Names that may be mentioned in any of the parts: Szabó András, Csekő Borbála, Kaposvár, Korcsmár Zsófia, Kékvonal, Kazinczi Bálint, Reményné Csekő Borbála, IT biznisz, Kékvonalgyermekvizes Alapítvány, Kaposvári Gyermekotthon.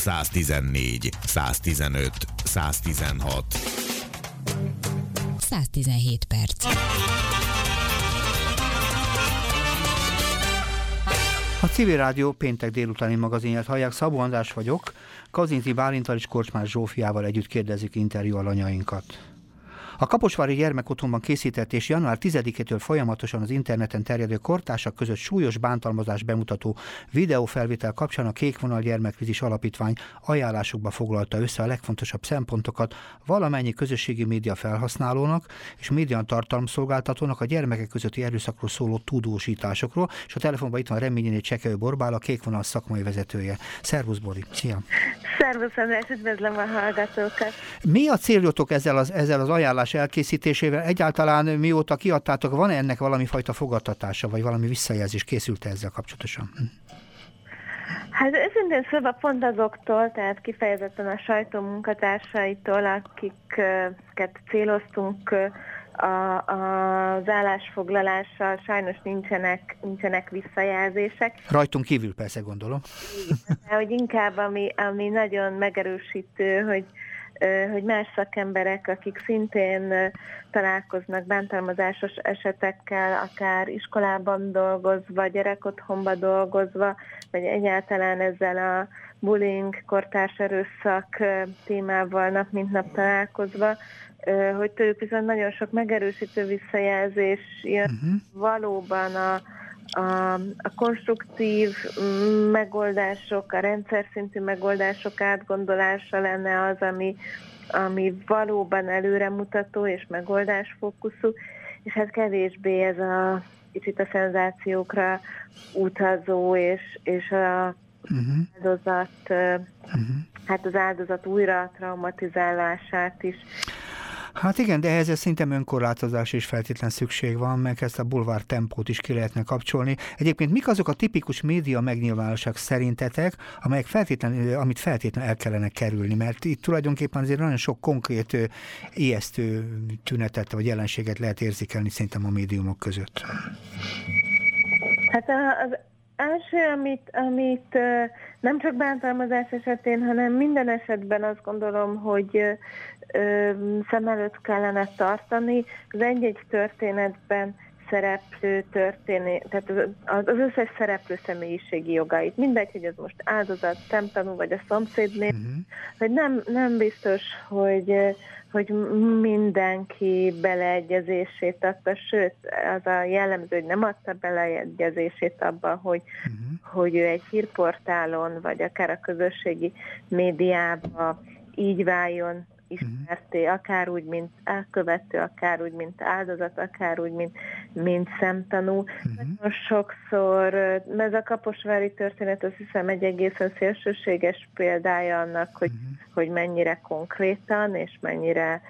114, 115, 116, 117 perc. A Civil Rádió péntek délutáni magazinját hallják, Szabó András vagyok. Kazinczi Bálinttal és Korcsmár Zsófiával együtt kérdezzük interjú alanyainkat. A Kaposvári Gyermekotthonban készített és január 10-től folyamatosan az interneten terjedő kortársak között súlyos bántalmazást bemutató videófelvétel kapcsán a Kékvonalgyermekvizes Alapítvány ajánlásukba foglalta össze a legfontosabb szempontokat valamennyi közösségi média felhasználónak és média tartalomszolgáltatónak a gyermekek közötti erőszakról szóló tudósításokról, és a telefonban itt van Reményné Csekő Borbála, a Kékvonal szakmai vezetője. Szervusz, Bori! Szia! Szervusz, András, üdvözlöm a hallgatókat! Mi a céljotok ezzel az ajánlás elkészítésével? Egyáltalán mióta kiadtátok, van-e ennek valami fajta fogadtatása, vagy valami visszajelzés készült ezzel kapcsolatosan? Hát őszintén szóval pont azoktól, tehát kifejezetten a sajtó munkatársaitól, akiket céloztunk az állásfoglalással, sajnos nincsenek visszajelzések. Rajtunk kívül persze, gondolom. De hogy inkább ami nagyon megerősítő, hogy más szakemberek, akik szintén találkoznak bántalmazásos esetekkel, akár iskolában dolgozva, gyerekotthonban dolgozva, vagy egyáltalán ezzel a bullying, kortárs erőszak témával nap mint nap találkozva, hogy tőlük viszont nagyon sok megerősítő visszajelzés jön. Valóban a konstruktív megoldások, a rendszerszintű megoldások átgondolása lenne az, ami valóban előremutató és megoldásfókuszú, és hát kevésbé ez a kicsit a szenzációkra utazó, és a áldozat, hát az áldozat újra traumatizálását is. Hát igen, de ehhez szerintem önkorlátozás is feltétlen szükség van, meg ezt a bulvár tempót is ki lehetne kapcsolni. Egyébként mik azok a tipikus média megnyilvánulások szerintetek, amit feltétlen el kellene kerülni? Mert itt tulajdonképpen azért nagyon sok konkrét ijesztő tünetet vagy jelenséget lehet érzékelni szerintem a médiumok között. Hát az első, amit nem csak bántalmazás esetén, hanem minden esetben azt gondolom, hogy szem előtt kellene tartani. Az egy-egy történetben tehát az összes szereplő személyiségi jogait. Mindegy, hogy ez most áldozat, szemtanú vagy a szomszédnél, hogy nem biztos, hogy mindenki beleegyezését adta, sőt, az a jellemző, hogy nem adta beleegyezését abban, hogy ő egy hírportálon, vagy akár a közösségi médiában így váljon ismerté, akár úgy, mint elkövető, akár úgy, mint áldozat, akár úgy, mint szemtanú. Nagyon sokszor, ez a kaposvári történet, azt hiszem, egy egészen szélsőséges példája annak, hogy mennyire konkrétan és mennyire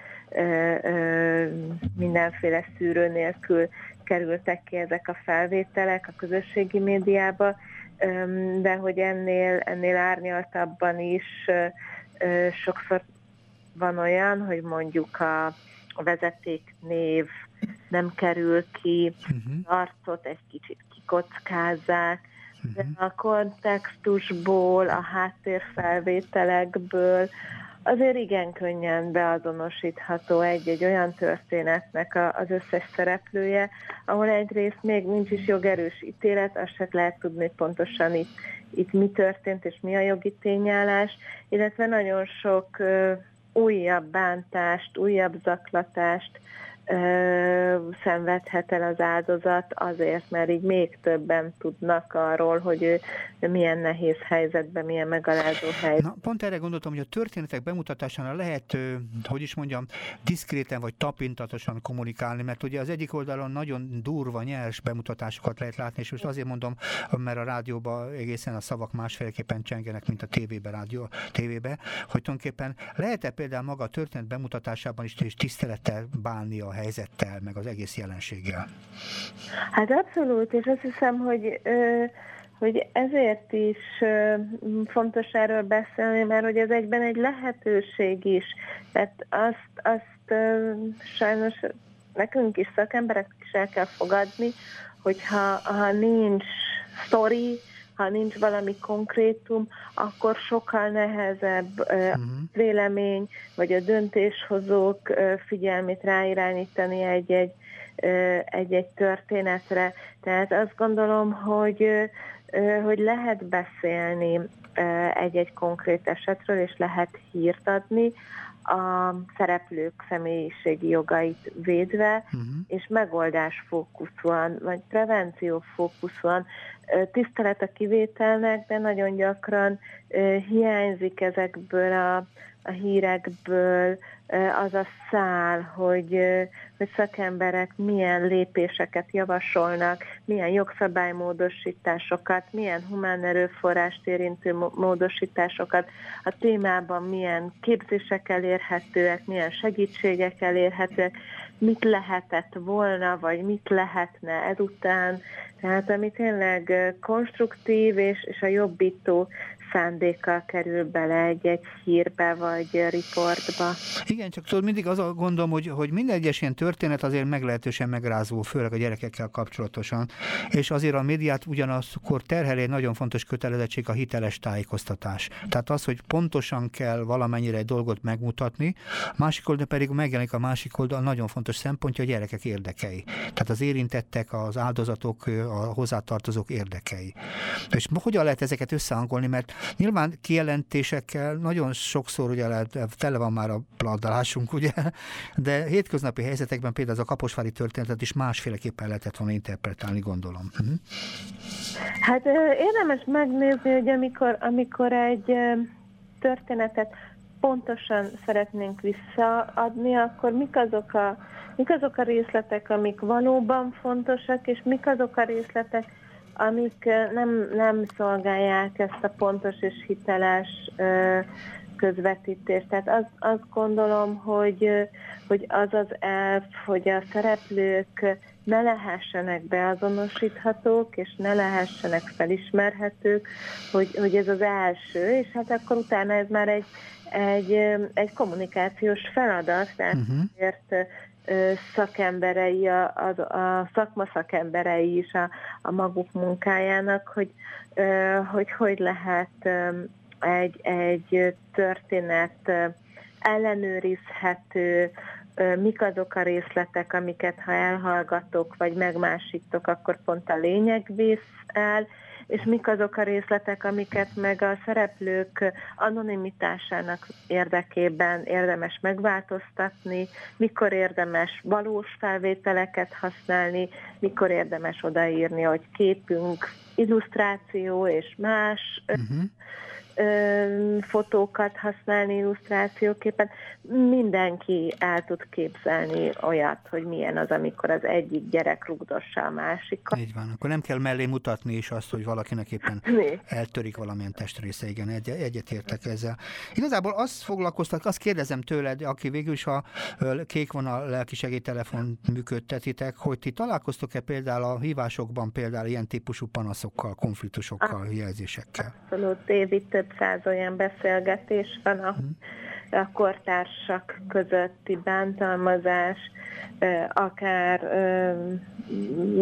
mindenféle szűrő nélkül kerültek ki ezek a felvételek a közösségi médiába, de hogy ennél árnyaltabban is sokszor van olyan, hogy mondjuk a vezetéknév nem kerül ki, az arcot egy kicsit kikockázzák, de a kontextusból, a háttérfelvételekből azért igen könnyen beazonosítható egy-egy olyan történetnek az összes szereplője, ahol egyrészt még nincs is jogerős ítélet, azt se lehet tudni, hogy pontosan itt mi történt és mi a jogi tényállás, illetve nagyon sok újabb bántást, újabb zaklatást szenvedhet el az áldozat azért, mert így még többen tudnak arról, hogy ő milyen nehéz helyzetben, milyen megalázó helyzetben. Pont erre gondoltam, hogy a történetek bemutatására lehet, diszkréten vagy tapintatosan kommunikálni, mert ugye az egyik oldalon nagyon durva, nyers bemutatásokat lehet látni, és most azért mondom, mert a rádióban egészen a szavak másféleképpen csengenek, mint a tévében, hogy tulajdonképpen lehet-e például maga a történet bemutatásában is tisztelettel bánni a helyzettel, meg az egész jelenséggel? Hát abszolút, és azt hiszem, hogy ezért is fontos erről beszélni, mert hogy ez egyben egy lehetőség is. Tehát azt sajnos nekünk is, szakemberek is el kell fogadni, hogyha nincs sztori, ha nincs valami konkrétum, akkor sokkal nehezebb vélemény vagy a döntéshozók figyelmét ráirányítani egy-egy történetre. Tehát azt gondolom, hogy lehet beszélni egy-egy konkrét esetről, és lehet hírt adni a szereplők személyiségi jogait védve, és megoldásfókuszúan, vagy prevenciófókuszúan, tisztelet a kivételnek, de nagyon gyakran hiányzik ezekből a hírekből az a szál, hogy szakemberek milyen lépéseket javasolnak, milyen jogszabálymódosításokat, milyen humán erőforrást érintő módosításokat, a témában milyen képzések elérhetőek, milyen segítségek elérhetőek, mit lehetett volna, vagy mit lehetne ezután. Tehát ami tényleg konstruktív és a jobbító szándékkal kerül bele egy hírbe vagy riportba. Igen, csak tudod, mindig az a gondom, hogy minden egyes ilyen történet azért meglehetősen megrázó, főleg a gyerekekkel kapcsolatosan, és azért a médiát ugyanakkor terheli egy nagyon fontos kötelezettség, a hiteles tájékoztatás. Tehát az, hogy pontosan kell valamennyire egy dolgot megmutatni, másik oldal pedig megjelenik a másik oldal nagyon fontos szempontja, a gyerekek érdekei. Tehát az érintettek, az áldozatok, a hozzátartozók érdekei. És hogyan lehet ezeket összehangolni, mert nyilván kijelentésekkel nagyon sokszor ugye tele van már a plandalásunk, ugye, de hétköznapi helyzetekben például az a kaposvári történetet is másféleképpen lehetett volna interpretálni, gondolom. Hát érdemes megnézni, hogy amikor egy történetet pontosan szeretnénk visszaadni, akkor mik azok a részletek, amik valóban fontosak, és mik azok a részletek, amik nem szolgálják ezt a pontos és hiteles közvetítést. Tehát azt gondolom, hogy az az elv, hogy a szereplők ne lehessenek beazonosíthatók, és ne lehessenek felismerhetők, hogy ez az első, és hát akkor utána ez már egy kommunikációs feladat, tehát azért szakemberei, a szakma szakemberei is a maguk munkájának, hogy lehet egy történet ellenőrizhető, mik azok a részletek, amiket ha elhallgatok vagy megmásítok, akkor pont a lényeg vész el, és mik azok a részletek, amiket meg a szereplők anonimitásának érdekében érdemes megváltoztatni, mikor érdemes valós felvételeket használni, mikor érdemes odaírni, hogy képünk, illusztráció és más fotókat használni illusztrációképpen. Mindenki el tud képzelni olyat, hogy milyen az, amikor az egyik gyerek rugdossa a másikat. Így van, akkor nem kell mellé mutatni is azt, hogy valakinek éppen eltörik valamilyen testrésze. Igen, egyetértek ezzel. Igazából azt foglalkoztat, azt kérdezem tőled, aki végül is a Kékvonal lelkisegélytelefont működtetitek, hogy ti találkoztok-e például a hívásokban például ilyen típusú panaszokkal, konfliktusokkal, jelzésekkel? Abszolút, David, több száz olyan beszélgetés van, a kortársak közötti bántalmazás, akár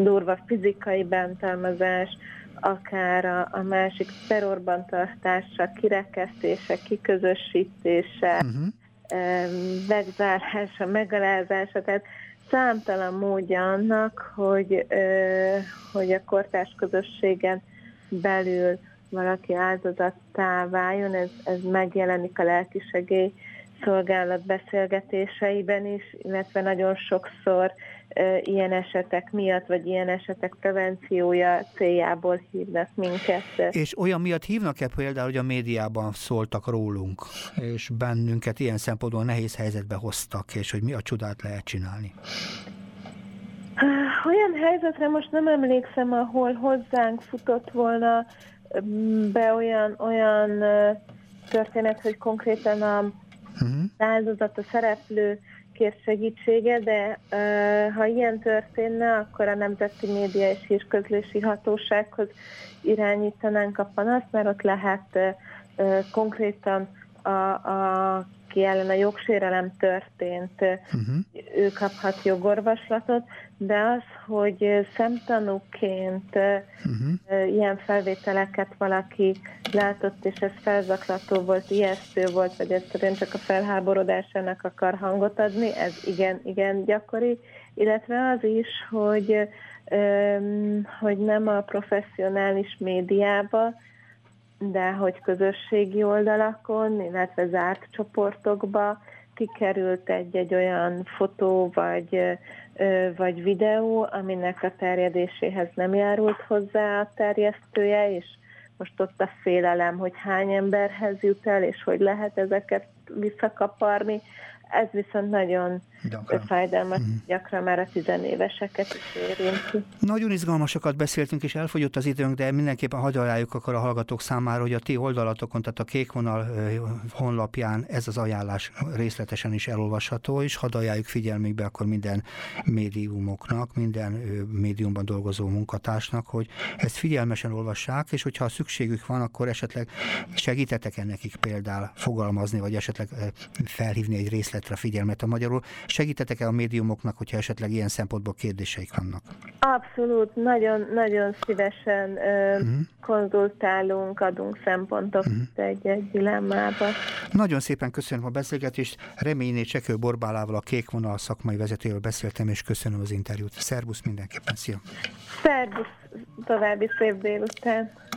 durva fizikai bántalmazás, akár a másik terrorban tartása, kirekesztése, kiközösítése, megzárása, megalázása, tehát számtalan módja annak, hogy a kortárs közösségen belül valaki áldozattá váljon, ez megjelenik a lelkisegély szolgálat beszélgetéseiben is, illetve nagyon sokszor ilyen esetek miatt, vagy ilyen esetek prevenciója céljából hívnak minket. És olyan miatt hívnak-e például, hogy a médiában szóltak rólunk, és bennünket ilyen szempontból nehéz helyzetbe hoztak, és hogy mi a csodát lehet csinálni? Olyan helyzetre most nem emlékszem, ahol hozzánk futott volna be olyan történet, hogy konkrétan az áldozat, a szereplő kér segítséget, de ha ilyen történne, akkor a Nemzeti Média és Hírközlési Hatósághoz irányítanánk a panaszt, mert ott lehet konkrétan aki ellen a jogsérelem történt ő kaphat jogorvoslatot, de az, hogy szemtanúként ilyen felvételeket valaki látott, és ez felzaklató volt, ijesztő volt, vagy egyszerűen csak a felháborodásának akar hangot adni, ez igen gyakori, illetve az is, hogy nem a professzionális médiába, de hogy közösségi oldalakon, illetve zárt csoportokba kikerült egy-egy olyan fotó vagy videó, aminek a terjedéséhez nem járult hozzá a terjesztője, és most ott a félelem, hogy hány emberhez jut el, és hogy lehet ezeket visszakaparni. Ez viszont nagyon fájdalmas, gyakran már a tizenéveseket is érinti. Nagyon izgalmasokat beszéltünk, és elfogyott az időnk, de mindenképpen hagyaráljuk akkor a hallgatók számára, hogy a ti oldalatokon, tehát a Kékvonal honlapján ez az ajánlás részletesen is elolvasható, és hagyaráljuk figyelmükbe akkor minden médiumoknak, minden médiumban dolgozó munkatársnak, hogy ezt figyelmesen olvassák, és hogyha szükségük van, akkor esetleg segítetek-e nekik például fogalmazni, vagy esetleg felhívni egy részletet, a figyelmet a magyarul. Segítetek-e a médiumoknak, hogyha esetleg ilyen szempontból kérdéseik vannak? Abszolút, nagyon szívesen konzultálunk, adunk szempontot egy dilemmába. Nagyon szépen köszönöm a beszélgetést. Reményné Csekő Borbálával, a Kékvonal szakmai vezetőjével beszéltem, és köszönöm az interjút. Szervusz mindenképpen, szia! Szervusz, további szép délután!